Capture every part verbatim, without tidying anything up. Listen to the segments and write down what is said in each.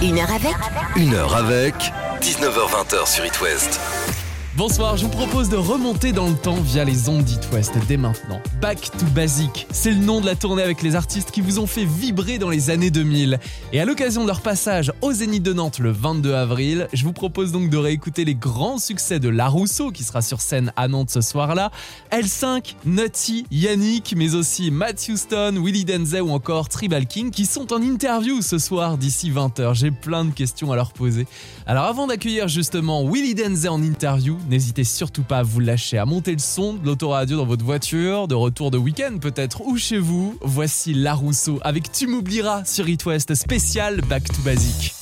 Une heure avec Une heure avec dix-neuf heures vingt sur It West. Bonsoir, je vous propose de remonter dans le temps via les ondes d'It West dès maintenant. Back to Basic, c'est le nom de la tournée avec les artistes qui vous ont fait vibrer dans les années deux mille. Et à l'occasion de leur passage au Zénith de Nantes le vingt-deux avril, je vous propose donc de réécouter les grands succès de La Rousseau qui sera sur scène à Nantes ce soir-là, L cinq, Nuttea, Yannick, mais aussi Matt Houston, Willy Denzey ou encore Tribal King qui sont en interview ce soir d'ici vingt heures. J'ai plein de questions à leur poser. Alors avant d'accueillir justement Willy Denzey en interview, n'hésitez surtout pas à vous lâcher, à monter le son de l'autoradio dans votre voiture, de retour de week-end peut-être, ou chez vous. Voici La Rousseau avec Tu m'oublieras sur It West, spécial Back to Basic.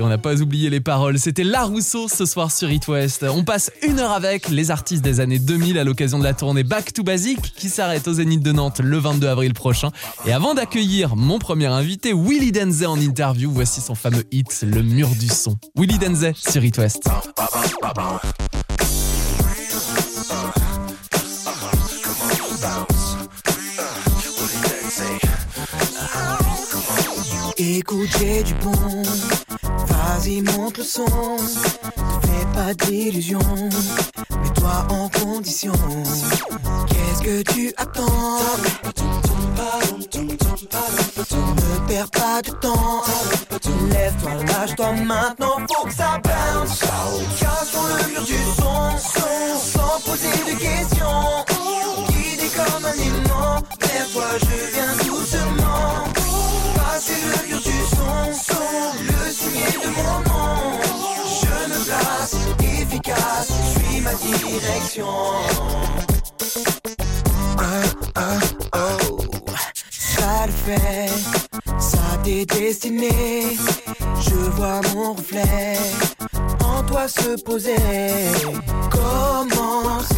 On n'a pas oublié les paroles, c'était La Rousseau ce soir sur It West. On passe une heure avec les artistes des années deux mille à l'occasion de la tournée Back to Basic qui s'arrête au Zénith de Nantes le vingt-deux avril prochain. Et avant d'accueillir mon premier invité, Willy Denzey en interview, voici son fameux hit, Le Mur du Son. Willy Denzey sur It West. Écoute, j'ai du bon. Vas-y, monte le son, ne fais pas d'illusions. Mais toi Sois en condition. Qu'est-ce que tu attends? Ne perds pas de temps. Lève-toi, lâche-toi maintenant. Faut que ça bounce. Casse dans le mur du son, son, sans poser de questions. Guidé comme un aimant. Lève-toi, je viens doucement. Passer le mur du son, son, le signet de mon nom. Je me place, efficace. Je suis ma direction. Oh, oh, oh. Ça le fait, ça t'est destiné. Je vois mon reflet en toi se poser. Commence.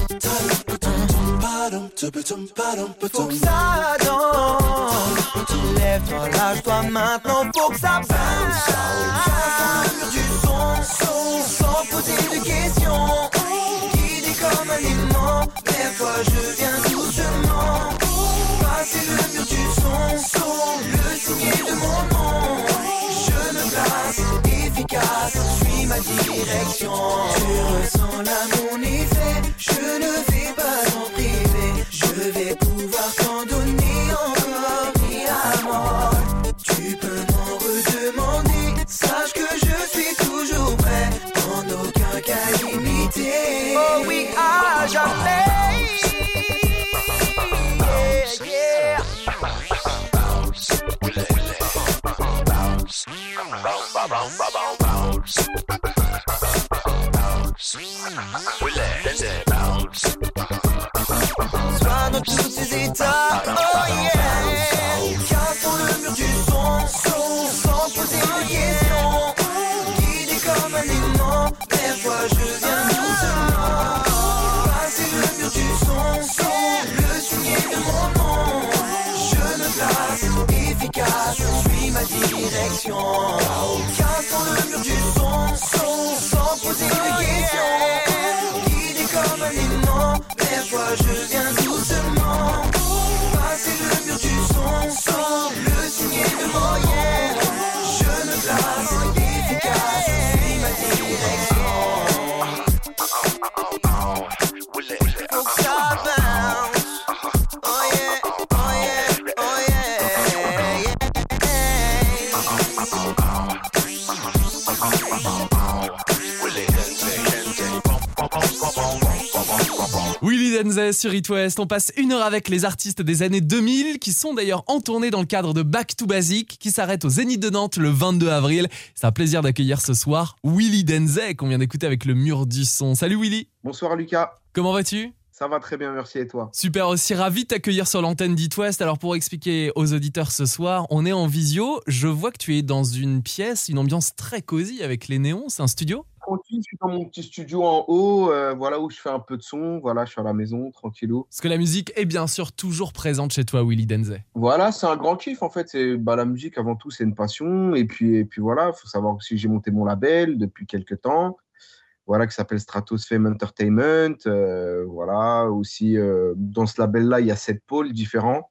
Faut que ça danse. Lève-toi, lâche-toi maintenant. Faut que ça bounce. Casse le mur du son, son, sans poser de questions. Guidé comme un aimant. Lève-toi, je viens doucement. C'est le mur du son, son, le signet de mon nom. Je me place, efficace, suis ma direction. Tu ressens là mon effet, je ne vais pas t'en priver. Je vais pouvoir t'en donner encore, ni à mort. Tu peux m'en redemander, sache que je suis toujours prêt. En aucun cas limité. Oh oui, à jamais. Sois dans tous ces états, oh yeah. Cassons le mur du son, son, sans poser de questions. Guidé comme un aimant, lève-toi, je viens doucement. Passer le mur du son, son, le signet de mon nom. Je me place, efficace, je suis ma direction. Cassons le mur du son, son, sans poser de questions. Lève-toi, je viens doucement. Passer le mur du son, son, le signet de mon yeah. Je me place, efficace, suis ma direction. Faut que ça bounce. Oh yeah, oh yeah, oh yeah, yeah. Willy Denzey. Willy Denzey sur It West. On passe une heure avec les artistes des années deux mille qui sont d'ailleurs en tournée dans le cadre de Back to Basic qui s'arrête au Zénith de Nantes le vingt-deux avril. C'est un plaisir d'accueillir ce soir Willy Denzey qu'on vient d'écouter avec le mur du son. Salut Willy. Bonsoir Lucas. Comment vas-tu ? Ça va très bien, merci et toi ? Super, aussi ravi de t'accueillir sur l'antenne d'It West. Alors pour expliquer aux auditeurs ce soir, on est en visio. Je vois que tu es dans une pièce, une ambiance très cosy avec les néons. C'est un studio ? Tranquille, je suis dans mon petit studio en haut, euh, voilà où je fais un peu de son, voilà, je suis à la maison, tranquillou. Parce que la musique est bien sûr toujours présente chez toi, Willy Denzey. Voilà, c'est un grand kiff en fait, c'est, bah, la musique avant tout c'est une passion, et puis, et puis voilà, il faut savoir aussi que j'ai monté mon label depuis quelques temps, voilà, qui s'appelle Stratos Fame Entertainment, euh, voilà, aussi euh, dans ce label-là, il y a sept pôles différents.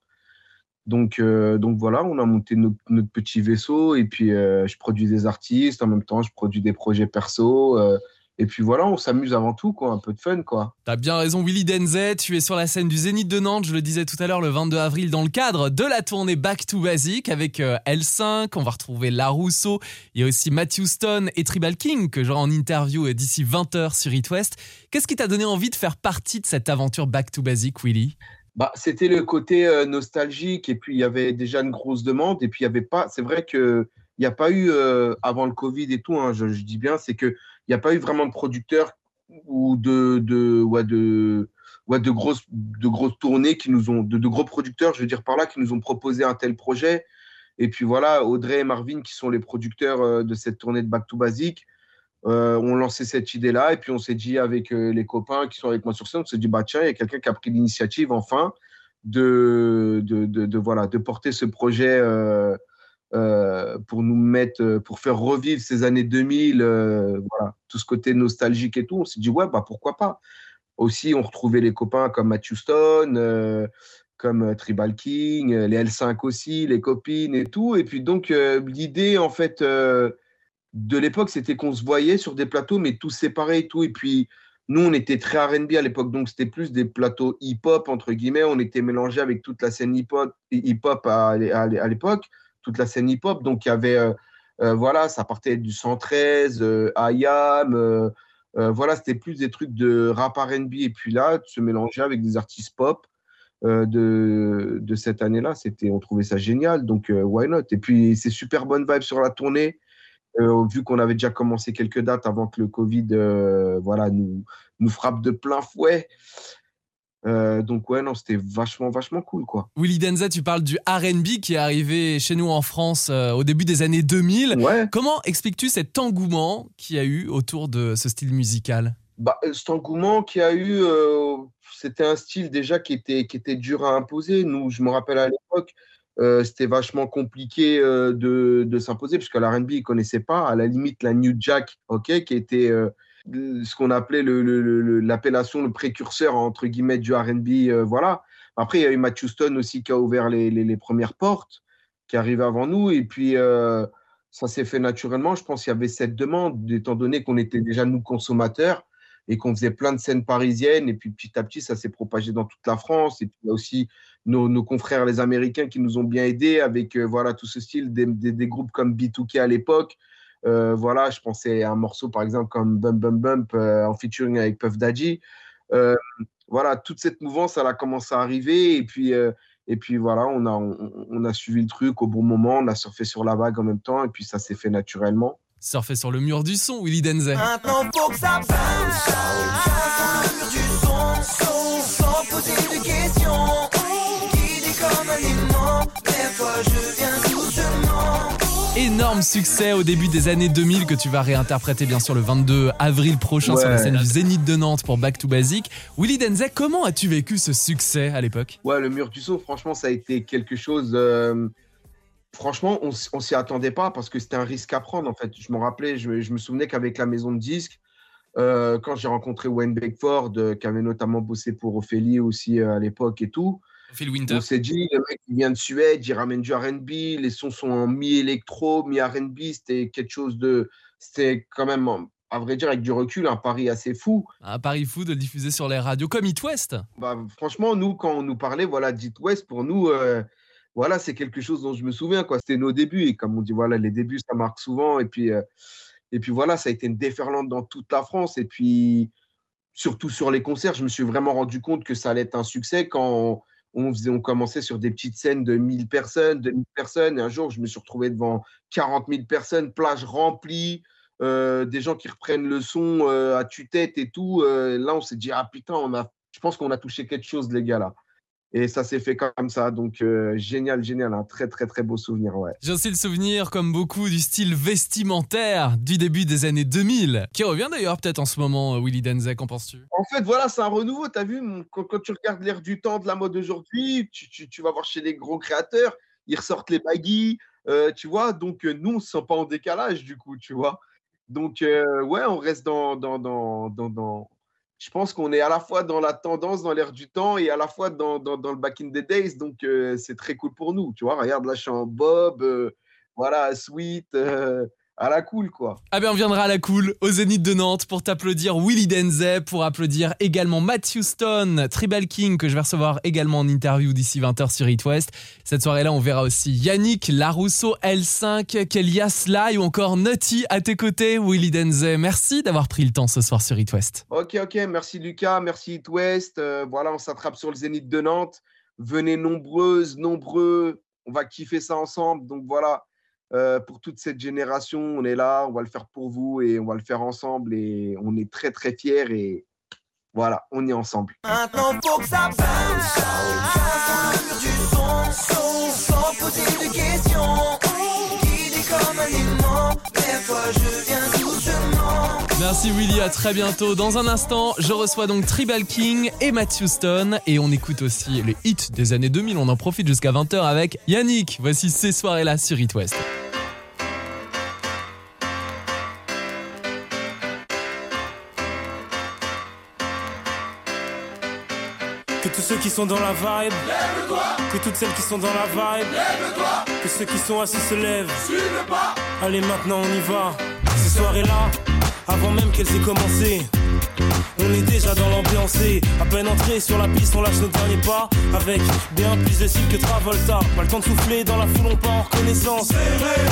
Donc, euh, donc voilà, on a monté notre, notre petit vaisseau et puis euh, je produis des artistes, en même temps je produis des projets perso euh, et puis voilà, on s'amuse avant tout, quoi, un peu de fun, quoi. T'as bien raison Willy Denzey, tu es sur la scène du Zénith de Nantes, je le disais tout à l'heure, le vingt-deux avril dans le cadre de la tournée Back to Basic avec euh, L cinq, on va retrouver La Rousseau, il y a aussi Matt Houston et Tribal King que j'aurai en interview d'ici vingt heures sur It West. Qu'est-ce qui t'a donné envie de faire partie de cette aventure Back to Basic, Willy ? Bah, c'était le côté euh, nostalgique et puis il y avait déjà une grosse demande et puis il y avait pas, c'est vrai que il y a pas eu euh, avant le Covid et tout, hein, je, je dis bien, c'est que il y a pas eu vraiment de producteurs ou de de ouais, de ouais, de grosses de grosses tournées qui nous ont de, de gros producteurs, je veux dire par là, qui nous ont proposé un tel projet. Et puis voilà, Audrey et Marvin qui sont les producteurs euh, de cette tournée de Back to Basic. Euh, on lançait cette idée-là et puis on s'est dit avec euh, les copains qui sont avec moi sur scène, on s'est dit bah tiens, il y a quelqu'un qui a pris l'initiative enfin de de de, de voilà de porter ce projet euh, euh, pour nous mettre pour faire revivre ces années deux mille, euh, voilà tout ce côté nostalgique et tout. On s'est dit ouais bah pourquoi pas. Aussi on retrouvait les copains comme Matt Houston, euh, comme Tribal King, les L cinq aussi, les copines et tout. Et puis donc euh, l'idée en fait euh, de l'époque, c'était qu'on se voyait sur des plateaux, mais tous séparés et tout. Et puis, Nous, on était très R and B à l'époque, donc c'était plus des plateaux hip-hop, entre guillemets. On était mélangé avec toute la scène hip-hop, hip-hop à, à, à l'époque, toute la scène hip-hop. Donc, il y avait, euh, euh, voilà, ça partait du cent treize, euh, I A M, euh, euh, voilà, c'était plus des trucs de rap R and B. Et puis là, se mélanger avec des artistes pop euh, de, de cette année-là, c'était, on trouvait ça génial, donc euh, why not? Et puis, c'est super bonne vibe sur la tournée. Euh, vu qu'on avait déjà commencé quelques dates avant que le Covid euh, voilà, nous, nous frappe de plein fouet. Euh, donc ouais, non, c'était vachement, vachement cool, quoi. Willy Denzey, tu parles du R and B qui est arrivé chez nous en France euh, au début des années deux mille. Ouais. Comment expliques-tu cet engouement qu'il y a eu autour de ce style musical ? Bah, cet engouement qu'il y a eu, euh, c'était un style déjà qui était, qui était dur à imposer. Nous, je me rappelle à l'époque... Euh, c'était vachement compliqué euh, de, de s'imposer, puisque la R and B, ils ne connaissaient pas, à la limite, la New Jack, okay, qui était euh, ce qu'on appelait le, le, le, l'appellation, le précurseur, entre guillemets, du R and B. Euh, voilà. Après, il y a eu Matt Houston aussi qui a ouvert les, les, les premières portes, qui arrivait avant nous. Et puis, euh, ça s'est fait naturellement. Je pense qu'il y avait cette demande, étant donné qu'on était déjà, nous, consommateurs, et qu'on faisait plein de scènes parisiennes. Et puis, petit à petit, ça s'est propagé dans toute la France. Et puis, il y a aussi nos, nos confrères, les Américains, qui nous ont bien aidés avec euh, voilà, tout ce style, des, des, des groupes comme B deux K à l'époque. Euh, voilà, je pensais à un morceau, par exemple, comme Bump Bump Bump, euh, en featuring avec Puff Daddy. Euh, voilà, toute cette mouvance, elle a commencé à arriver. Et puis, euh, et puis voilà, on a, on, on a suivi le truc au bon moment. On a surfé sur la vague en même temps. Et puis, ça s'est fait naturellement. Surfer sur le mur du son, Willy Denzey. Maintenant, faut que ça bounce. Sur le mur du son, son, sans poser de questions. Guidé comme un aimant, mais toi je viens doucement. Énorme succès au début des années deux mille que tu vas réinterpréter bien sûr le vingt-deux avril prochain, ouais, sur la scène du Zénith de Nantes pour Back to Basic. Willy Denzey, comment as-tu vécu ce succès à l'époque ? Ouais, le mur du son, franchement, ça a été quelque chose... Euh... Franchement, on ne s'y attendait pas parce que c'était un risque à prendre. En fait, je me rappelais, je, je me souvenais qu'avec la maison de disques, euh, quand j'ai rencontré Wayne Beckford, euh, qui avait notamment bossé pour Ophélie aussi euh, à l'époque et tout, Phil Winter. On s'est dit, le mec, il vient de Suède, il ramène du R and B, les sons sont en mi-électro, mi-R and B, c'était quelque chose de. C'était quand même, à vrai dire, avec du recul, un pari assez fou. Un pari fou de le diffuser sur les radios comme It West. Bah, franchement, nous, quand on nous parlait voilà, d'It West, pour nous. Euh, Voilà, c'est quelque chose dont je me souviens, quoi. C'était nos débuts. Et comme on dit, voilà, les débuts, ça marque souvent. Et puis, euh, et puis voilà, ça a été une déferlante dans toute la France. Et puis, surtout sur les concerts, je me suis vraiment rendu compte que ça allait être un succès quand on, faisait, on commençait sur des petites scènes de mille personnes, deux mille personnes. Et un jour, je me suis retrouvé devant quarante mille personnes, plage remplie, euh, des gens qui reprennent le son euh, à tue-tête et tout. Euh, là, on s'est dit, ah putain, on a, je pense qu'on a touché quelque chose, les gars, là. Et ça s'est fait comme ça, donc euh, génial, génial, un très très très beau souvenir, ouais. J'ai aussi le souvenir, comme beaucoup, du style vestimentaire du début des années deux mille, qui revient d'ailleurs peut-être en ce moment, Willy Denzey, qu'en penses-tu ? En fait, voilà, c'est un renouveau, t'as vu, quand, quand tu regardes l'ère du temps, de la mode aujourd'hui, tu, tu, tu vas voir chez les gros créateurs, ils ressortent les baggy, euh, tu vois, donc euh, nous, on ne se sent pas en décalage du coup, tu vois. Donc euh, ouais, on reste dans... dans, dans, dans, dans... Je pense qu'on est à la fois dans la tendance, dans l'air du temps, et à la fois dans, dans, dans le back in the days. Donc, euh, c'est très cool pour nous. Tu vois, regarde, là, je suis en bob, euh, voilà, sweet, euh, à la cool, quoi. Ah ben, on viendra à la cool, au Zénith de Nantes, pour t'applaudir Willy Denzey, pour applaudir également Matt Houston, Tribal King, que je vais recevoir également en interview d'ici vingt heures sur It West. Cette soirée-là, on verra aussi Yannick, La Rousseau, L cinq, Kélia Sly ou encore Nuttea à tes côtés. Willy Denzey, merci d'avoir pris le temps ce soir sur It West. Ok, ok, merci Lucas, merci It West. Euh, voilà, on s'attrape sur le Zénith de Nantes. Venez nombreuses, nombreux, on va kiffer ça ensemble. Donc voilà, euh, pour toute cette génération, on est là, on va le faire pour vous et on va le faire ensemble. Et on est très très fiers et voilà, on est ensemble. Maintenant, faut que ça bounce. Sans poser de questions, guidé comme un aimant, mais toi je viens doucement. Merci Willy, à très bientôt. Dans un instant, je reçois donc Tribal King et Matt Houston. Et on écoute aussi les hits des années deux mille. On en profite jusqu'à vingt heures avec Yannick. Voici ces soirées-là sur It West. Que tous ceux qui sont dans la vibe, lève-toi. Que toutes celles qui sont dans la vibe, lève-toi. Que ceux qui sont assis se lèvent, suivez pas. Allez maintenant on y va. Ces soirées-là, avant même qu'elles aient commencé, on on est déjà dans l'ambiance et à peine entré sur la piste on lâche nos derniers pas avec bien plus de cibles que Travolta. Pas le temps de souffler dans la foule, on part en reconnaissance.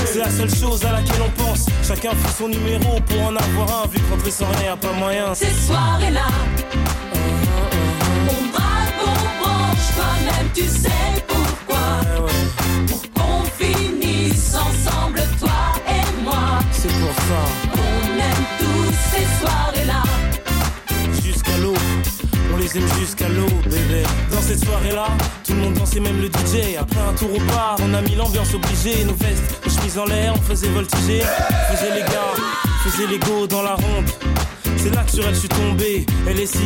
C'est la seule chose à laquelle on pense. Chacun fout son numéro pour en avoir un, vu que rentrer sans rien, pas moyen. Cette soirée là, on braque, on branche, toi-même tu sais pourquoi. Ouais, ouais. Pour qu'on finisse ensemble, toi et moi. C'est pour ça. On aime tous ces soirées-là. Jusqu'à l'eau, on les aime jusqu'à l'eau, bébé. Dans cette soirée-là, tout le monde dansait, même le D J. Après un tour au bar, on a mis l'ambiance obligée. Nos vestes, nos chemises en l'air, on faisait voltiger. On faisait les gars, on faisait les go dans la ronde. C'est là que sur elle je suis tombé, elle est si,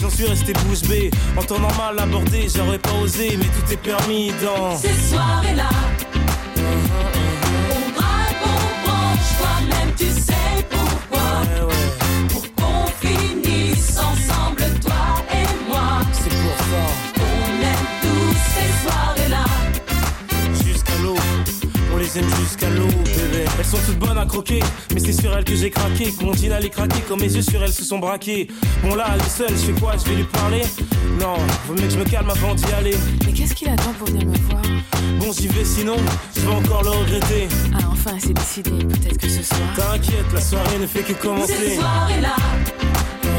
j'en suis resté bouche bée. En temps normal abordé, j'aurais pas osé, mais tout est permis dans ces soirées-là. On braque, on branche, toi-même tu sais pourquoi. Ouais, ouais. Pour qu'on finisse ensemble, toi et moi. C'est pour ça. On aime tous ces soirées-là. Jusqu'à l'eau, on les aime jusqu'à l'eau, bébé. Elles sont toutes bonnes à croquer, mais c'est sur elles que j'ai craqué. Que mon jean allait craquer, quand mes yeux sur elles se sont braqués. Bon là, elle est seule, je fais quoi, je vais lui parler? Non, vaut mieux que je me calme avant d'y aller. Mais qu'est-ce qu'il attend pour venir me voir? Bon, j'y vais, sinon, je vais encore le regretter. Ah, enfin, c'est décidé, peut-être que ce soir. T'inquiète, la soirée ne fait que commencer. Cette soirée-là, oh, oh, oh.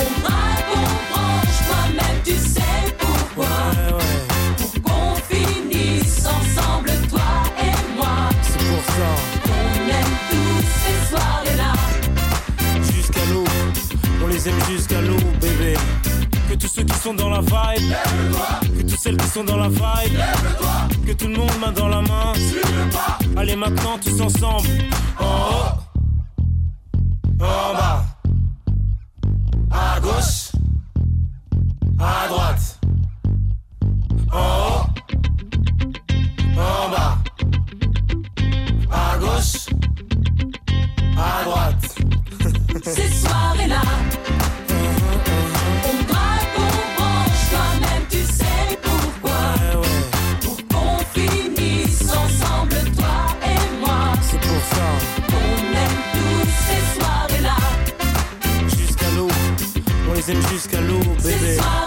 On braque, on branche, toi-même tu sais pourquoi. Ouais, ouais. On aime tous ces soirées-là. Jusqu'à l'eau, on les aime jusqu'à l'eau, bébé. Que tous ceux qui sont dans la vibe, lève-le-toi. Que toutes celles qui sont dans la vibe, lève-le-toi. Que tout le monde main dans la main, suis-le pas. Allez maintenant tous ensemble, en haut, en bas, à gauche, à droite, en haut, en bas. À gauche, à droite. Ces soirées-là, on braque, on branche, toi-même tu sais pourquoi. Pour qu'on finisse ensemble, toi et moi. C'est pour ça. On aime tous ces soirées-là. Jusqu'à l'eau, on les aime jusqu'à l'eau, bébé. Ces soirées-là.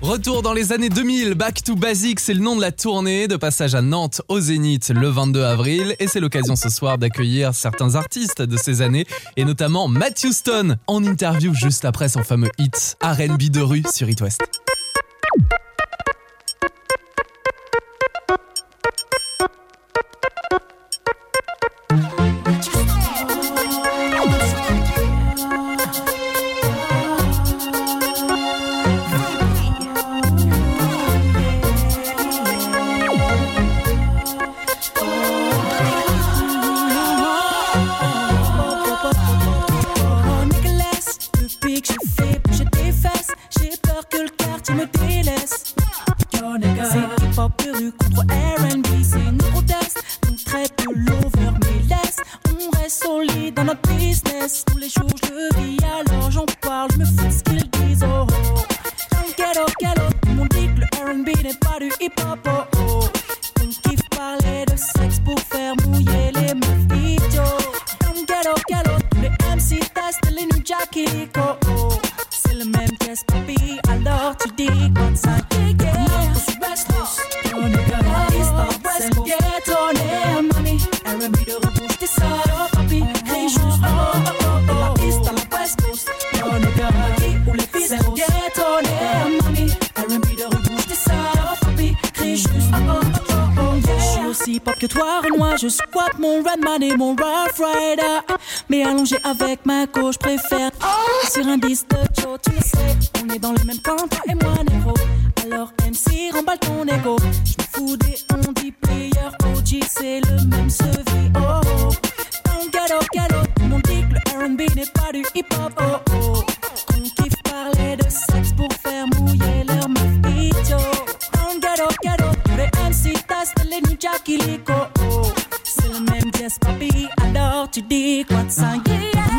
Retour dans les années deux mille, Back to Basic, c'est le nom de la tournée, de passage à Nantes au Zénith le vingt-deux avril, et c'est l'occasion ce soir d'accueillir certains artistes de ces années, et notamment Matt Houston, en interview juste après son fameux hit R and B de rue sur It West. Et mon Rough Rider, mais allongé avec ma gauche préfère. Oh, sur un disque de Joe, tu le sais, on est dans le même camp, toi et moi, négro. Alors M C, remballe ton ego. J'me fous des on-dit players, O G, c'est le même sevi. Oh oh, dans ghetto, ghetto, tout le monde dit que le R and B n'est pas du hip-hop. Oh oh, qu'on kiffe parler de sexe pour faire mouiller leur meuf idiot. Dans ghetto, ghetto, tous les M C tassent les New Jack Illico. C'est le même, yes, papi, alors tu dis quoi de singulier.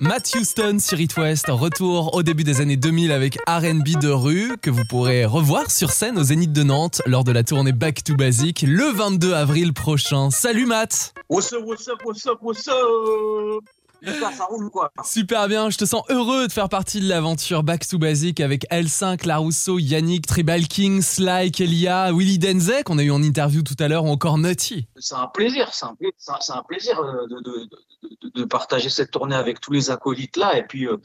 Matt Houston sur It West, retour au début des années deux mille avec R and B de rue que vous pourrez revoir sur scène au Zénith de Nantes lors de la tournée Back to Basic le vingt-deux avril prochain. Salut Matt. What's up, what's up, what's up, what's up. Putain, ça roule quoi. Super bien, je te sens heureux de faire partie de l'aventure Back to Basic avec L cinq, La Rousseau, Yannick, Tribal King, Sly, Kélia, Willy Denzey qu'on a eu en interview tout à l'heure ou encore Nuttea. C'est un plaisir, c'est un, c'est un plaisir de, de, de, de partager cette tournée avec tous les acolytes là et puis euh,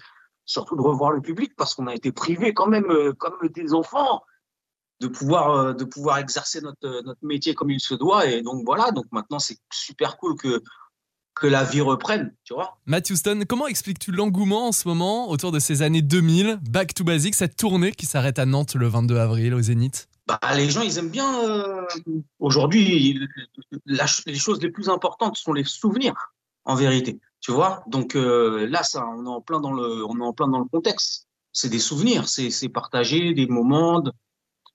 surtout de revoir le public parce qu'on a été privés quand même euh, comme des enfants de pouvoir, euh, de pouvoir exercer notre, notre métier comme il se doit et donc voilà, donc maintenant c'est super cool que que la vie reprenne, tu vois. Matt Houston, comment expliques-tu l'engouement en ce moment autour de ces années deux mille, Back to Basic, cette tournée qui s'arrête à Nantes le vingt-deux avril au Zénith? Bah, les gens, ils aiment bien... Euh... Aujourd'hui, la, les choses les plus importantes sont les souvenirs, en vérité, tu vois. Donc euh, là, ça, on est en plein dans le, on est en plein dans le contexte. C'est des souvenirs, c'est, c'est partager des moments de,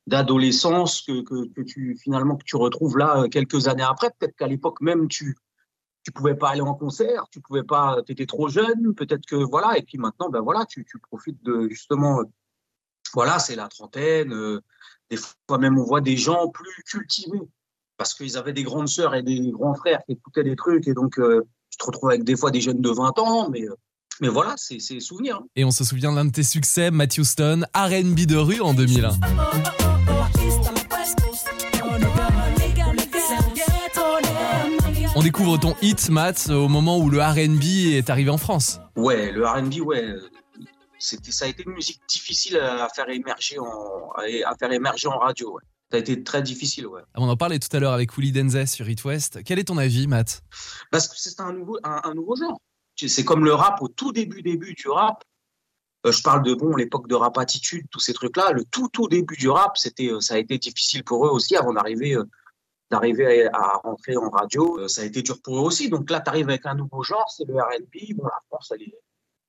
d'adolescence que, que, que tu, finalement, que tu retrouves là quelques années après. Peut-être qu'à l'époque même, tu... tu pouvais pas aller en concert, tu pouvais pas, t'étais trop jeune, peut-être que voilà, et puis maintenant, ben voilà, tu, tu profites de justement, euh, voilà, c'est la trentaine, euh, des fois même on voit des gens plus cultivés, parce qu'ils avaient des grandes sœurs et des grands frères qui écoutaient des trucs, et donc euh, tu te retrouves avec des fois des jeunes de vingt ans, mais, euh, mais voilà, c'est, c'est souvenir. Et on se souvient de l'un de tes succès, Matt Houston, R and B de rue en deux mille un. On découvre ton hit, Matt, au moment où le R and B est arrivé en France. Ouais, le R and B, ouais, c'était, ça a été une musique difficile à faire émerger en, à faire émerger en radio. Ouais. Ça a été très difficile, ouais. On en parlait tout à l'heure avec Willy Denzey sur It West. Quel est ton avis, Matt? Parce que c'est un nouveau, un, un nouveau genre. C'est comme le rap au tout début, début du rap. Je parle de bon, l'époque de rap attitude, tous ces trucs-là. Le tout, tout début du rap, c'était, ça a été difficile pour eux aussi avant d'arriver... d'arriver à rentrer en radio, ça a été dur pour eux aussi. Donc là, tu arrives avec un nouveau genre, c'est le R and B. Bon, la France, elle,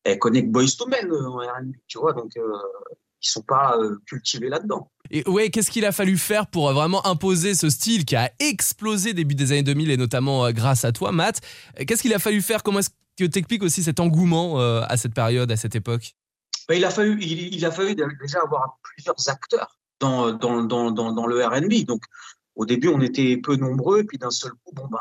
elle connaît que Boyz to Men en R and B, tu vois. Donc, euh, ils ne sont pas euh, cultivés là-dedans. Et ouais, qu'est-ce qu'il a fallu faire pour vraiment imposer ce style qui a explosé début des années deux mille et notamment euh, grâce à toi, Matt? Qu'est-ce qu'il a fallu faire? Comment est-ce que tu expliques aussi cet engouement euh, à cette période, à cette époque? Bah, il, a fallu, il, il a fallu déjà avoir plusieurs acteurs dans, dans, dans, dans, dans le R and B. Donc, au début, on était peu nombreux, puis d'un seul coup, bon ben,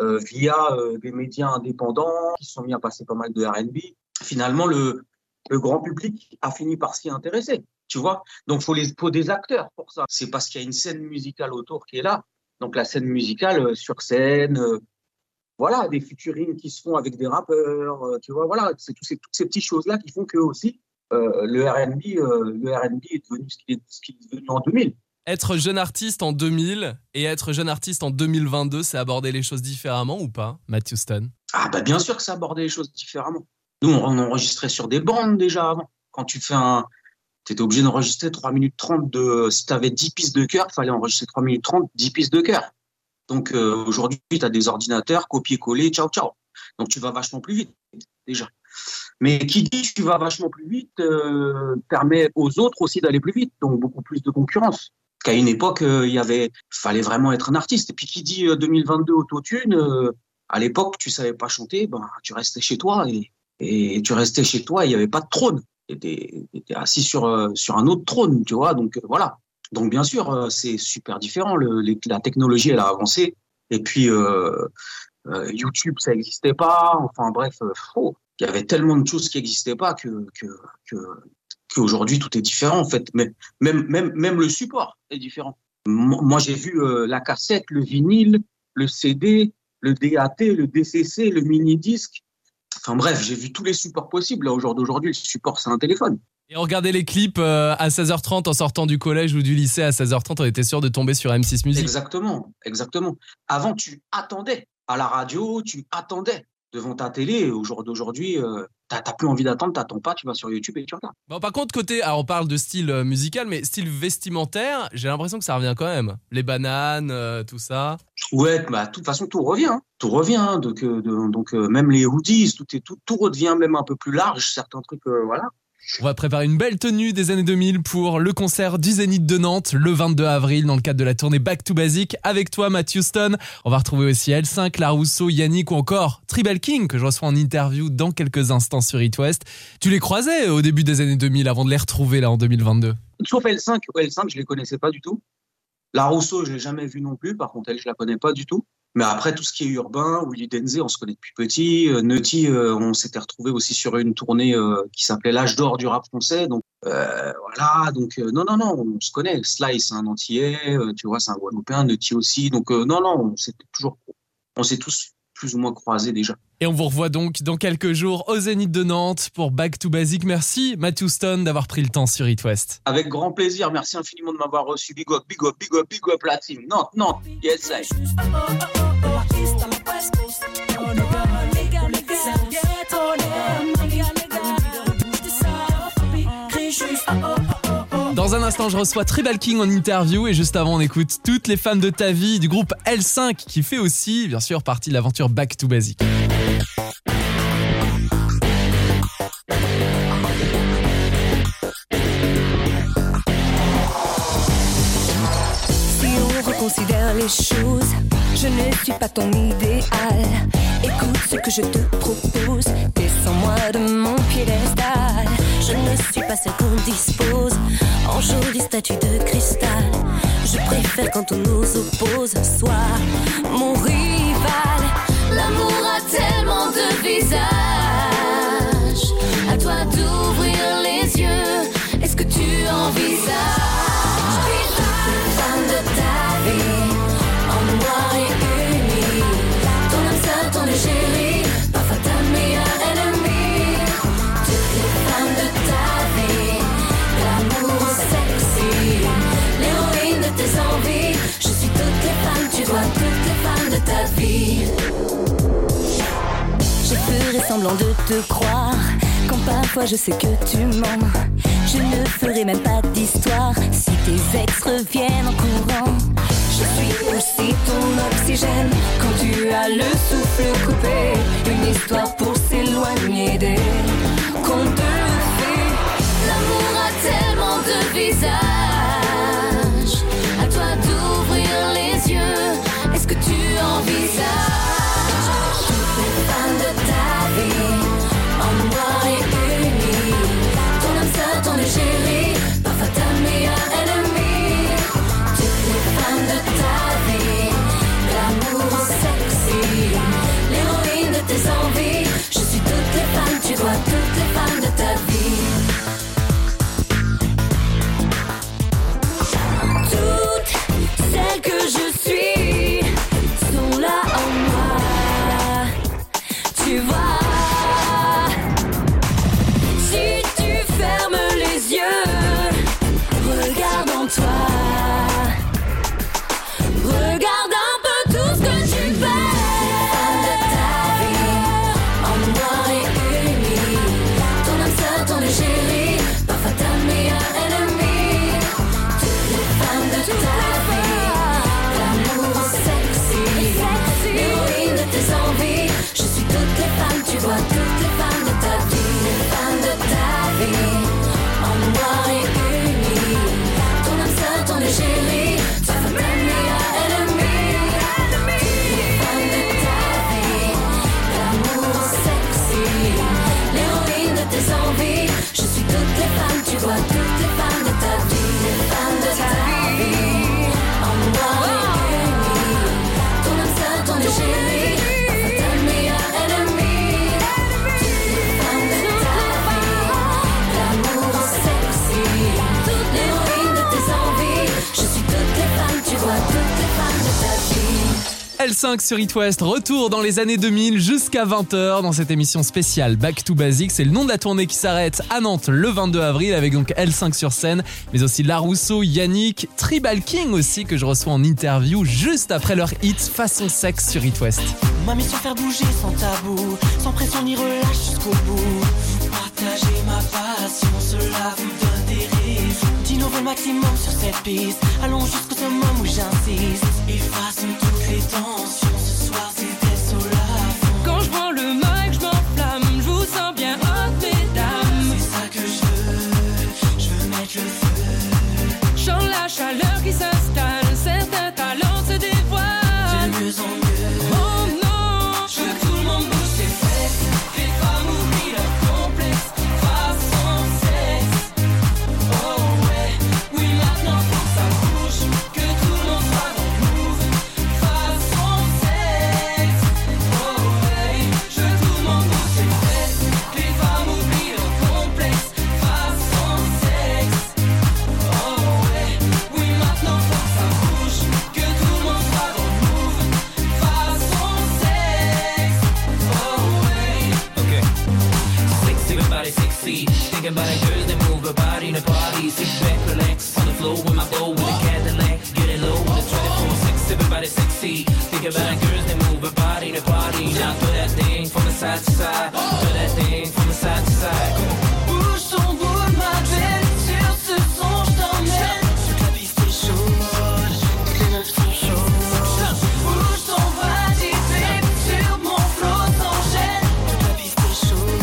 euh, via euh, des médias indépendants qui se sont mis à passer pas mal de R and B, finalement, le, le grand public a fini par s'y intéresser, tu vois. Donc, il faut, faut des acteurs pour ça. C'est parce qu'il y a une scène musicale autour qui est là. Donc, la scène musicale euh, sur scène, euh, voilà, des featuring qui se font avec des rappeurs, euh, tu vois, voilà. C'est tout ces, toutes ces petites choses-là qui font que aussi euh, le R and B, euh, le R and B est devenu ce qu'il est, ce qu'il est devenu en deux mille. Être jeune artiste en deux mille et être jeune artiste en deux mille vingt-deux, c'est aborder les choses différemment ou pas, Matt Houston? Ah bah bien sûr que c'est aborder les choses différemment. Nous, on enregistrait sur des bandes déjà avant. Quand tu fais un... Tu étais obligé d'enregistrer trois minutes trente de... Si tu avais dix pistes de chœur, il fallait enregistrer trois minutes trente, dix pistes de chœur. Donc euh, aujourd'hui, tu as des ordinateurs, copier-coller, ciao, ciao. Donc tu vas vachement plus vite déjà. Mais qui dit tu vas vachement plus vite euh, permet aux autres aussi d'aller plus vite, donc beaucoup plus de concurrence. Qu'à une époque, euh, il y avait, fallait vraiment être un artiste. Et puis qui dit euh, deux mille vingt-deux autotune, euh, à l'époque, tu savais pas chanter, ben tu restais chez toi et, et tu restais chez toi. Il y avait pas de trône. Tu étais assis sur euh, sur un autre trône, tu vois. Donc euh, voilà. Donc bien sûr, euh, c'est super différent. Le, les, la technologie, elle a avancé. Et puis euh, euh, YouTube, ça n'existait pas. Enfin bref, euh, oh, il y avait tellement de choses qui n'existaient pas que que que qu'aujourd'hui tout est différent en fait, mais même même même le support est différent. Moi j'ai vu euh, la cassette, le vinyle, le C D, le D A T, le D C C, le mini disque. Enfin bref, j'ai vu tous les supports possibles. Là aujourd'hui, aujourd'hui le support c'est un téléphone. Et on regardait les clips euh, à seize heures trente en sortant du collège ou du lycée à seize heures trente, on était sûr de tomber sur M six Musique. Exactement, exactement. Avant tu attendais à la radio, tu attendais devant ta télé. Aujourd'hui, aujourd'hui euh, T'as, t'as plus envie d'attendre, t'attends pas, tu vas sur YouTube et tu regardes. Bon, par contre, côté, alors on parle de style musical, mais style vestimentaire, j'ai l'impression que ça revient quand même. Les bananes, euh, tout ça. Ouais, bah, de toute façon, tout revient. Hein. Tout revient. Hein, donc, euh, de, donc euh, même les hoodies, tout, est, tout, tout redevient même un peu plus large, certains trucs, euh, voilà. On va préparer une belle tenue des années deux mille pour le concert du Zénith de Nantes le vingt-deux avril dans le cadre de la tournée Back to Basic avec toi, Matt Houston. On va retrouver aussi L cinq, La Rousseau, Yannick ou encore Tribal King que je reçois en interview dans quelques instants sur It West. Tu les croisais au début des années deux mille avant de les retrouver là en deux mille vingt-deux? Sauf L cinq, L cinq je les connaissais pas du tout. La Rousseau je l'ai jamais vue non plus, par contre elle je la connais pas du tout. Mais après, tout ce qui est urbain, Willy Denzey, on se connaît depuis petit. Euh, Nuttea, euh, on s'était retrouvé aussi sur une tournée euh, qui s'appelait L'âge d'or du rap français. Donc, euh, voilà. Donc, euh, non, non, non, on se connaît. Sly, c'est un Antillais. Euh, tu vois, c'est un Guadeloupéen. Nuttea aussi. Donc, euh, non, non, on s'est toujours, on s'est tous plus ou moins croisés déjà. Et on vous revoit donc dans quelques jours au Zénith de Nantes pour Back to Basic. Merci, Matt Houston, d'avoir pris le temps sur It West. Avec grand plaisir. Merci infiniment de m'avoir reçu. Big up, big up, big up, big up, la team. Nantes, Nantes. Yes, I. Dans un instant, je reçois Tribal King en interview et juste avant, on écoute toutes les femmes de ta vie du groupe L cinq qui fait aussi, bien sûr, partie de l'aventure Back to Basic. Si on reconsidère les choses, je ne suis pas ton idéal. Écoute ce que je te propose, descends-moi de mon piédestal. Je ne suis pas celle qu'on dispose en jolie statue de cristal. Je préfère quand on nous oppose, sois mon rival. L'amour a tellement de visages, à toi d'ouvrir les yeux. Est-ce que tu envisages? Les femmes de ta vie, en noir et uni. Ton âme sale, ton égérie, parfois ta meilleure ennemie. Toutes les femmes de ta vie, l'amour sexy, l'héroïne de tes envies. Je suis toutes les femmes, tu dois toutes les femmes de ta vie. Je ferai semblant de te croire, quand parfois je sais que tu mens. Je ne ferai même pas d'histoire, si tes ex reviennent en courant. Je suis aussi ton oxygène, quand tu as le souffle coupé. Une histoire pour s'éloigner des contes de fées. L'amour a tellement de visages, à toi d'ouvrir les yeux. Est-ce que tu envisages? Parfois ta meilleure ennemie. Toutes les femmes de ta vie, l'amour sexy, l'héroïne de tes envies. deux mille cinq sur It West, retour dans les années deux mille jusqu'à vingt heures dans cette émission spéciale Back to Basic. C'est le nom de la tournée qui s'arrête à Nantes le vingt-deux avril avec donc L cinq sur scène, mais aussi La Rousseau, Yannick, Tribal King aussi que je reçois en interview juste après leur hit Façon Sexe sur It West. Mamie se faire bouger sans tabou, sans pression ni relâche jusqu'au bout. Partager ma passion, cela vous donne des risques. D'innover le maximum sur cette piste, allons jusqu'au summum où j'insiste. Efface toutes les tensions, ce soir c'est désolant. Quand je prends le mic, je m'enflamme, je vous sens bien haute, mesdames. C'est ça que je veux, je veux mettre le feu. Chant la chaleur qui s'installe, certains talents se dévoilent. De mieux en mieux. Thinking about the girls that move her body in a party. Sit back, relax, on the floor with my flow. With a Cadillac, getting low. Let's try to sex, everybody sexy. Thinking about the girls that move her body in a party. Now throw that thing from the side to side. Throw that thing from the side to side. Bouge ton boule, ma belle. Sur ce son, je t'emmène. Toute la piste est chaude, toutes les meufs sont chaudes. Bouge ton body, baby. Sur mon flow, sans gêne. Toute la piste est chaude.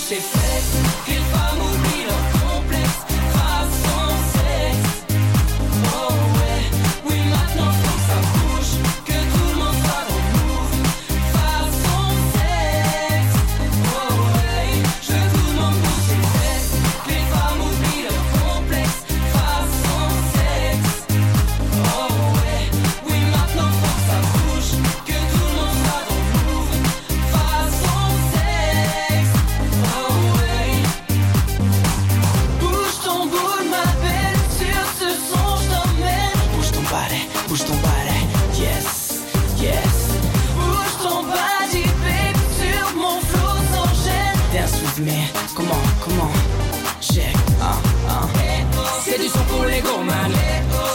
C'est flex, que les femmes oublient leur complexe, façon sexe. Oh ouais, oui maintenant faut que ça bouge, que tout le monde soit dans le move. Façon sexe, oh ouais, je veux tout le monde bouge. C'est flex, que les femmes oublient leur complexe, façon sexe. Oh ouais, oui maintenant faut que ça bouge, que tout le monde soit dans le move. Façon sexe. Bouge ton balai, yes, yes. Bouge ton body, baby, sur mon flow sans gêne. Dance with me, come on, come on. Check, ah, ah. C'est du son pour les gourmands.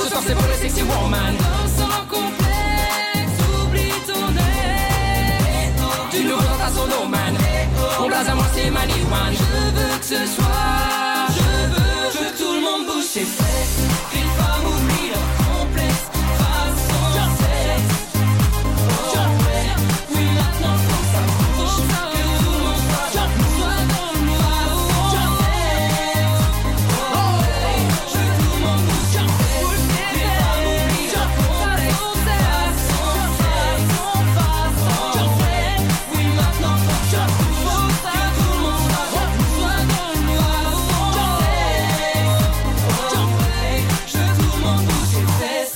Ce soir c'est pour les sexy woman. Sans complexe, oublie ton ex. Tu nous rentres à son no-man. On blase à moi c'est Maniwan. Je veux que ce soit, je veux, je veux que tout le monde bouge ses fesses. Qu'une femme oublie leur complexe.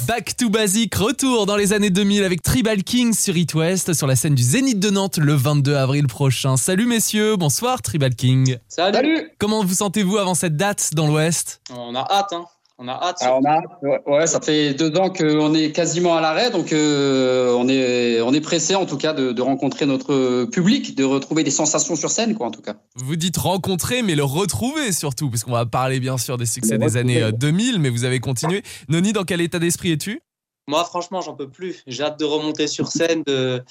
Back to Basic, retour dans les années deux mille avec Tribal King sur It West sur la scène du Zénith de Nantes le vingt-deux avril prochain. Salut messieurs, bonsoir Tribal King. Salut. Salut. Comment vous sentez-vous avant cette date dans l'Ouest ? On a hâte, hein. On a hâte. Alors, on a hâte. Ouais, ouais, ça fait deux ans qu'on est quasiment à l'arrêt, donc euh, on est on est pressé en tout cas de, de rencontrer notre public, de retrouver des sensations sur scène, quoi, en tout cas. Vous dites rencontrer, mais le retrouver surtout, parce qu'on va parler bien sûr des succès des années deux mille, mais vous avez continué. Noni, dans quel état d'esprit es-tu ? Moi, franchement, j'en peux plus. J'ai hâte de remonter sur scène, de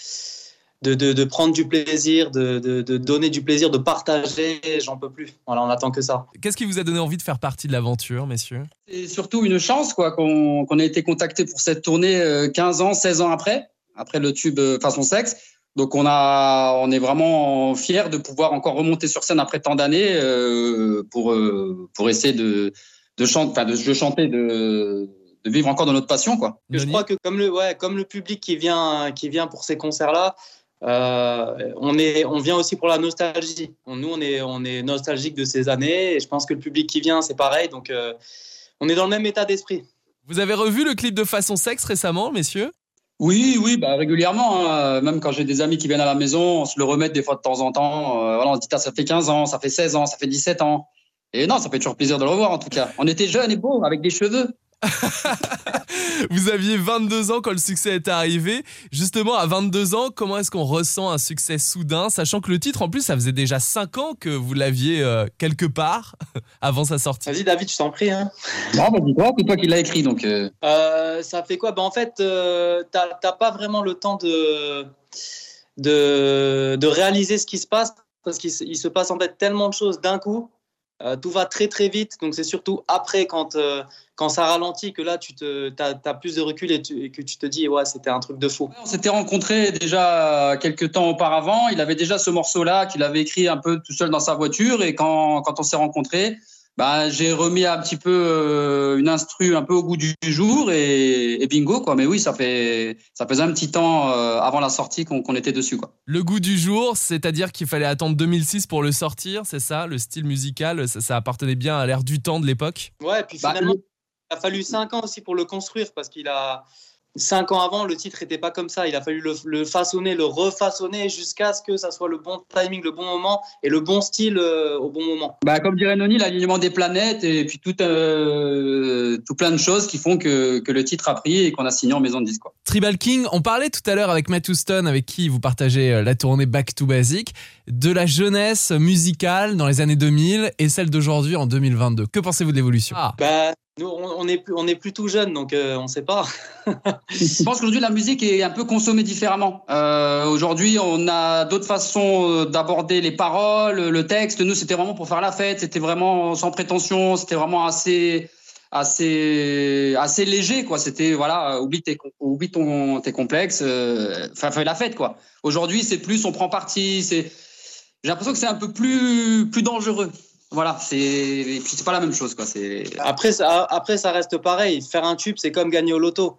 de de, de prendre du plaisir, de, de de donner du plaisir, de partager. J'en peux plus. Voilà, on attend que ça. Qu'est-ce qui vous a donné envie de faire partie de l'aventure, messieurs ? C'est surtout une chance quoi, qu'on, qu'on a été contacté pour cette tournée quinze ans, seize ans après, après le tube Façon Sexe. Donc, on, a, on est vraiment fiers de pouvoir encore remonter sur scène après tant d'années euh, pour, euh, pour essayer de, de, chante, de, de chanter, de, de vivre encore de notre passion, quoi. Je crois que comme le, ouais, comme le public qui vient, qui vient pour ces concerts-là, Euh, on, est, on vient aussi pour la nostalgie. Nous, on est, on est nostalgique de ces années et je pense que le public qui vient, c'est pareil. Donc, euh, on est dans le même état d'esprit. Vous avez revu le clip de Façon Sexe récemment, messieurs ? Oui, oui, bah régulièrement. Hein. Même quand j'ai des amis qui viennent à la maison, on se le remet des fois de temps en temps. Euh, voilà, on se dit, ça fait quinze ans, ça fait seize ans, ça fait dix-sept ans. Et non, ça fait toujours plaisir de le revoir en tout cas. On était jeunes et beaux, avec des cheveux. Vous aviez vingt-deux ans quand le succès est arrivé. Justement, à vingt-deux ans, comment est-ce qu'on ressent un succès soudain, sachant que le titre, en plus, ça faisait déjà cinq ans que vous l'aviez euh, quelque part avant sa sortie. Vas-y David, je t'en prie. Hein. Non, bah, je crois que c'est toi qui l'as écrit. Donc, euh... Euh, ça fait quoi? Bah, en fait, euh, t'as, t'as pas vraiment le temps de, de, de réaliser ce qui se passe, parce qu'il il se passe en fait tellement de choses d'un coup. Euh, tout va très très vite, donc c'est surtout après quand, euh, quand ça ralentit que là tu te, t'as, t'as plus de recul et, tu, et que tu te dis ouais, c'était un truc de fou. On s'était rencontrés déjà quelques temps auparavant, il avait déjà ce morceau là qu'il avait écrit un peu tout seul dans sa voiture, et quand, quand on s'est rencontrés, bah, j'ai remis un petit peu euh, une instru un peu au goût du jour et, et bingo quoi. Mais oui, ça fait ça faisait un petit temps euh, avant la sortie qu'on, qu'on était dessus quoi. Le goût du jour, c'est-à-dire qu'il fallait attendre deux mille six pour le sortir, c'est ça? Le style musical, ça, ça appartenait bien à l'ère du temps de l'époque. Ouais, et puis finalement, bah, il a fallu cinq ans aussi pour le construire, parce qu'il a cinq ans avant, le titre n'était pas comme ça. Il a fallu le, le façonner, le refaçonner jusqu'à ce que ça soit le bon timing, le bon moment et le bon style euh, au bon moment. Bah, comme dirait Noni, l'alignement des planètes et puis tout, euh, tout plein de choses qui font que, que le titre a pris et qu'on a signé en maison de disque. Quoi. Tribal King, on parlait tout à l'heure avec Matt Houston, avec qui vous partagez la tournée Back to Basic, de la jeunesse musicale dans les années deux mille et celle d'aujourd'hui en deux mille vingt-deux. Que pensez-vous de l'évolution? ah. bah, Nous, on est, on est plutôt jeunes, donc euh, on ne sait pas. Je pense qu'aujourd'hui, la musique est un peu consommée différemment. Euh, aujourd'hui, on a d'autres façons d'aborder les paroles, le texte. Nous, c'était vraiment pour faire la fête. C'était vraiment sans prétention. C'était vraiment assez, assez, assez léger, quoi. C'était, voilà, oublie tes, oublie ton, tes complexes. Euh, fais la fête, quoi. Aujourd'hui, c'est plus, on prend parti. C'est, j'ai l'impression que c'est un peu plus, plus dangereux. Voilà, c'est et puis c'est pas la même chose quoi. C'est après ça, après ça reste pareil. Faire un tube, c'est comme gagner au loto,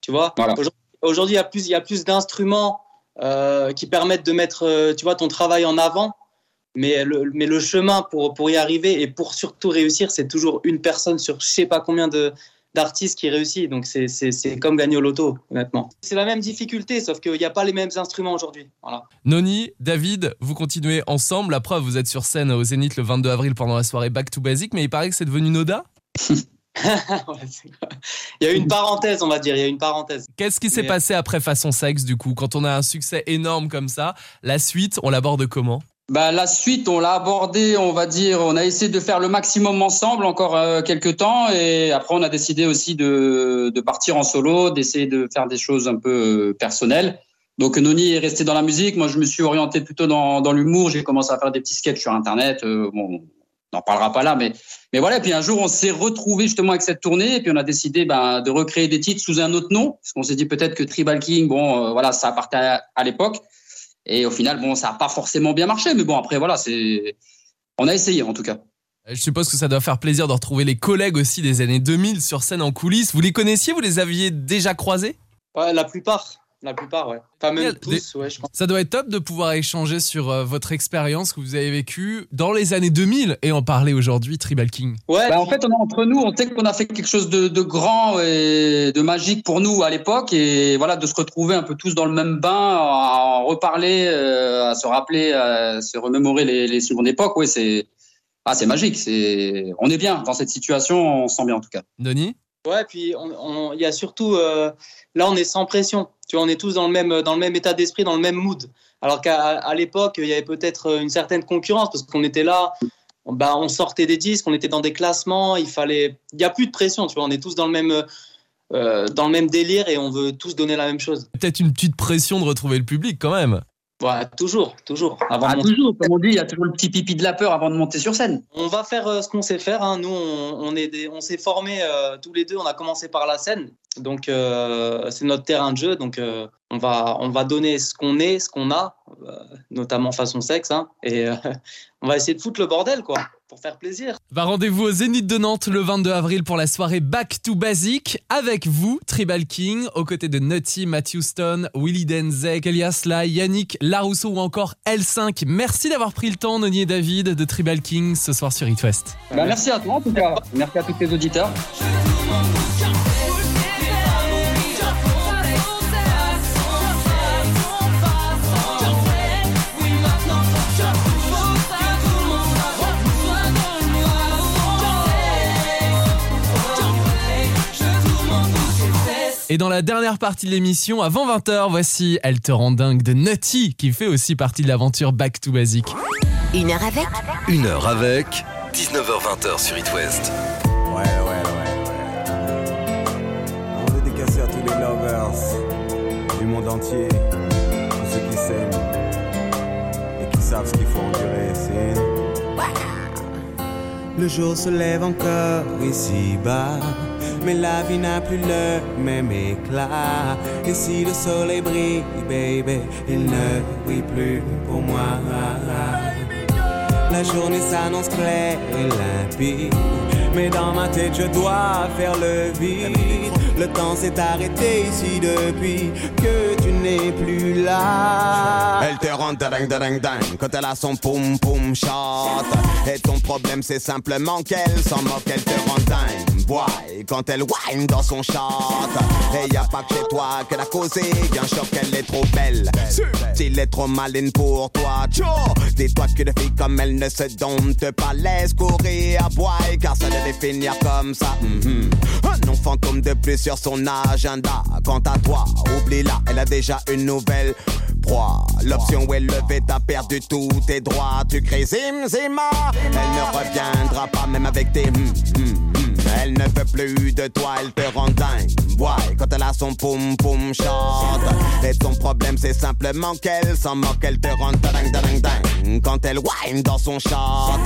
tu vois. Voilà. Aujourd'hui, il y a plus, il y a plus d'instruments euh, qui permettent de mettre, tu vois, ton travail en avant. Mais le, mais le chemin pour pour y arriver et pour surtout réussir, c'est toujours une personne sur je sais pas combien de d'artistes qui réussit. Donc c'est c'est c'est comme gagner au loto, honnêtement. C'est la même difficulté, sauf qu'il n'y a pas les mêmes instruments aujourd'hui. Voilà. Noni, David, vous continuez ensemble. La preuve, vous êtes sur scène au Zénith le vingt-deux avril pendant la soirée Back to Basic, mais il paraît que c'est devenu Noda. Il y a eu une parenthèse, on va dire. Il y a eu une parenthèse. Qu'est-ce qui s'est mais... passé après Façon Sexe, du coup, quand on a un succès énorme comme ça? La suite, on l'aborde comment? Bah, la suite, on l'a abordée, on va dire, on a essayé de faire le maximum ensemble encore euh, quelques temps, et après on a décidé aussi de, de partir en solo, d'essayer de faire des choses un peu euh, personnelles. Donc Noni est resté dans la musique, moi je me suis orienté plutôt dans, dans l'humour, j'ai commencé à faire des petits sketchs sur internet, euh, bon, on n'en parlera pas là, mais, mais voilà. Et puis un jour on s'est retrouvé justement avec cette tournée, et puis on a décidé bah, de recréer des titres sous un autre nom, parce qu'on s'est dit peut-être que Tribal King, bon euh, voilà, ça appartient à, à l'époque. Et au final, bon, ça n'a pas forcément bien marché. Mais bon, après, voilà, c'est... on a essayé en tout cas. Je suppose que ça doit faire plaisir de retrouver les collègues aussi des années deux mille sur scène en coulisses. Vous les connaissiez? Vous les aviez déjà croisés? Ouais, la plupart. La plupart, ouais. Pas même tous, ouais, je pense. Ça doit être top de pouvoir échanger sur euh, votre expérience que vous avez vécue dans les années deux mille et en parler aujourd'hui, Tribal King. Ouais, bah, en fait, on est entre nous, on sait qu'on a fait quelque chose de, de grand et de magique pour nous à l'époque, et voilà, de se retrouver un peu tous dans le même bain, à en reparler, euh, à se rappeler, à se remémorer les, les secondes époques, ouais, c'est, ah, c'est magique. C'est... On est bien dans cette situation, on se sent bien en tout cas. Noni? Ouais, puis il y a surtout, euh, là on est sans pression, tu vois, on est tous dans le même, dans le même état d'esprit, dans le même mood. Alors qu'à à l'époque, il y avait peut-être une certaine concurrence, parce qu'on était là, on, bah, on sortait des disques, on était dans des classements, il fallait, il n'y a plus de pression, tu vois, on est tous dans le même... Euh, dans le même délire, et on veut tous donner la même chose. Peut-être une petite pression de retrouver le public quand même. Ouais, toujours, toujours. Avant ah, monter... Toujours, comme on dit, il y a toujours le petit pipi de la peur avant de monter sur scène. On va faire euh, ce qu'on sait faire. Hein. Nous, on, on, est des, on s'est formés euh, tous les deux. On a commencé par la scène. Donc, euh, c'est notre terrain de jeu. Donc, euh, on, va, on va donner ce qu'on est, ce qu'on a, euh, notamment Façon Sexe. Hein. Et euh, on va essayer de foutre le bordel, quoi, pour faire plaisir. Bah, rendez-vous au Zénith de Nantes le vingt-deux avril pour la soirée Back to Basic. Avec vous, Tribal King, aux côtés de Nuttea, Matt Houston, Willy Denzey, Kélia Sly, Yannick, La Rousseau ou encore L cinq. Merci d'avoir pris le temps, Noni et David, de Tribal King ce soir sur It West. Bah, merci à toi en tout cas. Merci à tous tes auditeurs. Je Et dans la dernière partie de l'émission, avant vingt heures, voici Elle te rend dingue de Nuttea, qui fait aussi partie de l'aventure Back to Basic. Une heure avec Une heure avec dix-neuf heures vingt sur It West. Ouais, ouais, ouais, ouais. On veut dédicacer à tous les lovers du monde entier, tous ceux qui s'aiment et qui savent ce qu'il faut endurer, c'est... Le jour se lève encore ici-bas, mais la vie n'a plus le même éclat. Et si le soleil brille, baby, il ne brille plus pour moi. La journée s'annonce claire et limpide, mais dans ma tête je dois faire le vide. Le temps s'est arrêté ici depuis que tu n'es plus là. Elle te rend dingue, dingue, dingue quand elle a son poum poum shot. Et ton problème c'est simplement qu'elle s'en moque. Elle te rend dingue, boy, quand elle whine dans son shot. Et y'a pas que chez toi qu'elle a causé un choc. Elle est trop belle, subtile et trop maligne pour toi. Joe, dis-toi qu'une fille comme elle ne se dompte pas. Laisse courir à boy, car ça devait finir comme ça. Mm-hmm. Un nom fantôme de plus sur son agenda. Quant à toi, oublie-la, elle a déjà une nouvelle proie. L'option où elle levait, t'as perdu tous tes droits. Tu crées zim, zima, elle ne reviendra pas même avec tes hum, hum, hum. Elle ne veut plus de toi, elle te rend dingue. Ouais, quand elle a son poum poum chante. Et ton problème c'est simplement qu'elle s'en moque. Elle te rend dingue, dingue, dingue quand elle whine dans son short.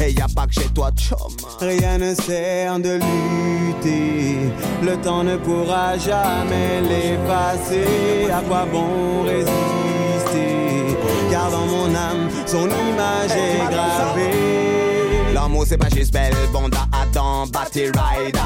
Et y'a pas que chez toi, chum. Rien ne sert de lutter, le temps ne pourra jamais l'effacer. À quoi bon résister, car dans mon âme son image est gravée. L'amour c'est pas juste belle, bonda, attends, batty rider.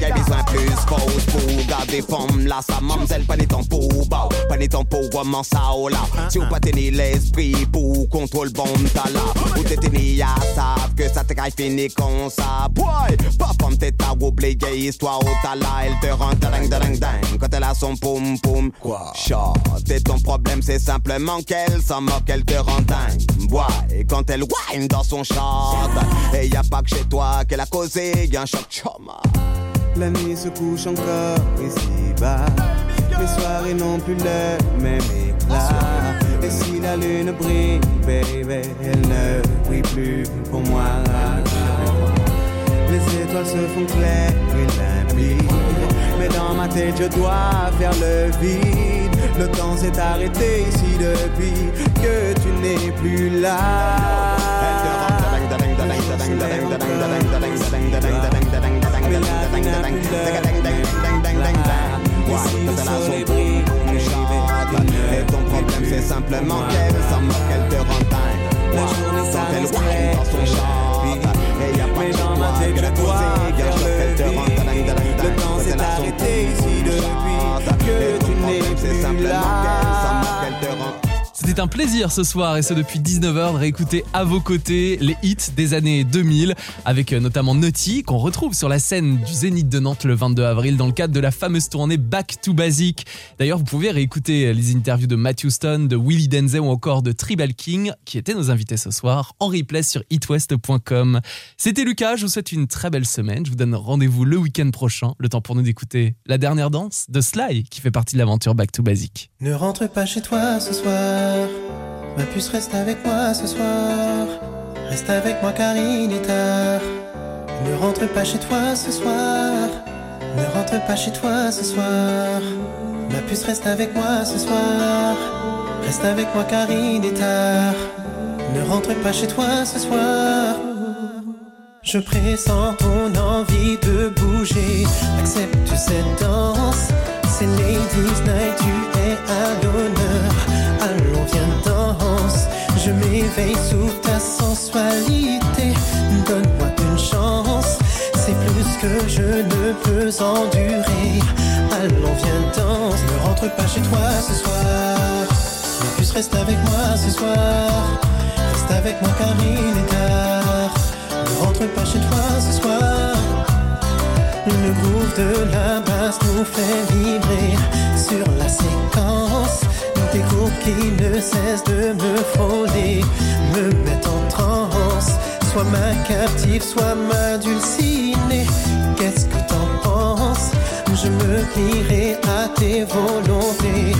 Y'a besoin plus cause pour garder pomme là. Sa mamzelle, pas ni temps pour bow, pas ni temps pour comment ça ou là. Si ou pas tenir l'esprit pour contrôle bombe t'as là. Ou t'es tenir y'a savent que ça te caille fini comme ça. Boy, pas pomme t'es ta oublié histoire ou t'as là. Elle te rend ding ding ding quand elle a son poum poum. Quoi? Short, et ton problème c'est simplement qu'elle s'en moque. Elle te rend dingue, boy, quand elle whine dans son short. Et y'a pas que chez toi qu'elle a causé un choc, choma. La nuit se couche encore ici-bas, les soirées n'ont plus le même éclat. Et si la lune brille, baby, elle ne brille plus pour moi. Les étoiles se font claires et limpides, mais dans ma tête je dois faire le vide. Le temps s'est arrêté ici depuis que tu n'es plus là. Et ton problème c'est simplement qu'elle s'en moque, qu'elle te rend dingue. La journée s'arrête dans son short. Et y'a pas de choix que la cause te rend dingue. Le temps s'est arrêté ici depuis que tu n'es plus là. C'était un plaisir ce soir, et ce depuis dix-neuf heures, de réécouter à vos côtés les hits des années deux mille, avec notamment Nuttea, qu'on retrouve sur la scène du Zénith de Nantes le vingt-deux avril dans le cadre de la fameuse tournée Back to Basic. D'ailleurs, vous pouvez réécouter les interviews de Matt Houston, de Willy Denzey ou encore de Tribal King, qui étaient nos invités ce soir, en replay sur it west point com. C'était Lucas, je vous souhaite une très belle semaine, je vous donne rendez-vous le week-end prochain, le temps pour nous d'écouter la dernière danse de Sly, qui fait partie de l'aventure Back to Basic. Ne rentre pas chez toi ce soir, ma puce reste avec moi ce soir. Reste avec moi car il est tard. Ne rentre pas chez toi ce soir. Ne rentre pas chez toi ce soir. Ma puce reste avec moi ce soir. Reste avec moi car il est tard. Ne rentre pas chez toi ce soir. Je pressens ton envie de bouger. Accepte cette danse, c'est Ladies Night, tu es à l'honneur. Allons, viens, danse. Je m'éveille sous ta sensualité. Donne-moi une chance, c'est plus que je ne peux endurer. Allons, viens, danse. Ne rentre pas chez toi ce soir. Ma puce reste avec moi ce soir. Reste avec moi car il est tard. Ne rentre pas chez toi ce soir. Le groove de la basse nous fait vibrer sur la séquence. Tes courbes qui ne cessent de me frôler, me mettent en transe. Sois ma captive, sois ma dulcinée. Qu'est-ce que t'en penses? Je me plierai à tes volontés.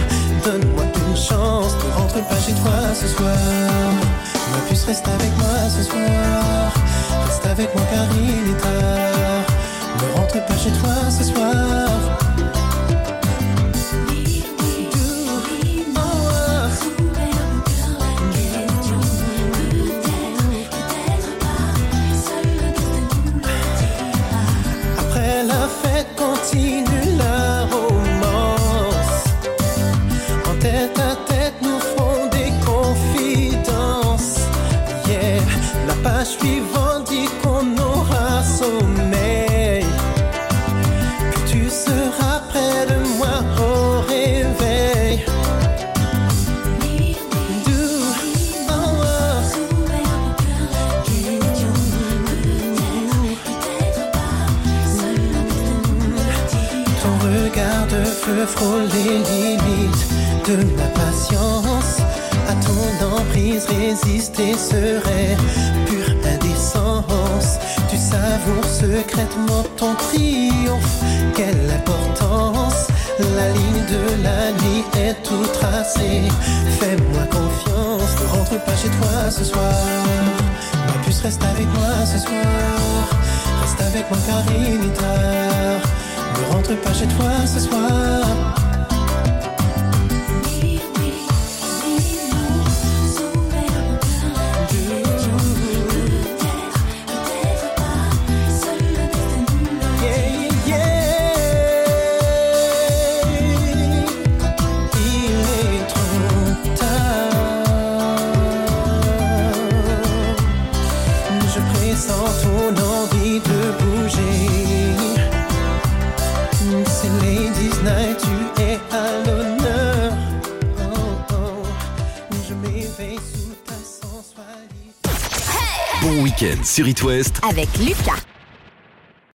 Donne-moi une chance ne rentre pas chez toi ce soir. Ma puce reste avec moi ce soir. Reste avec moi car il est tard. Ne rentre pas chez toi ce soir. Continue la romance. En tête à tête nous ferons des confidences. Yeah. La page suivante dit qu'on aura sommeil. Que tu seras près de moi au réveil. Je frôle les limites de ma patience. À ton emprise, résister serait pure indécence. Tu savoures secrètement ton triomphe. Quelle importance! La ligne de la nuit est tout tracée. Fais-moi confiance, ne rentre pas chez toi ce soir. Ma puce reste avec moi ce soir. Reste avec moi car il est tard. Ne rentre pas chez toi ce soir. Sur It West avec Lucas.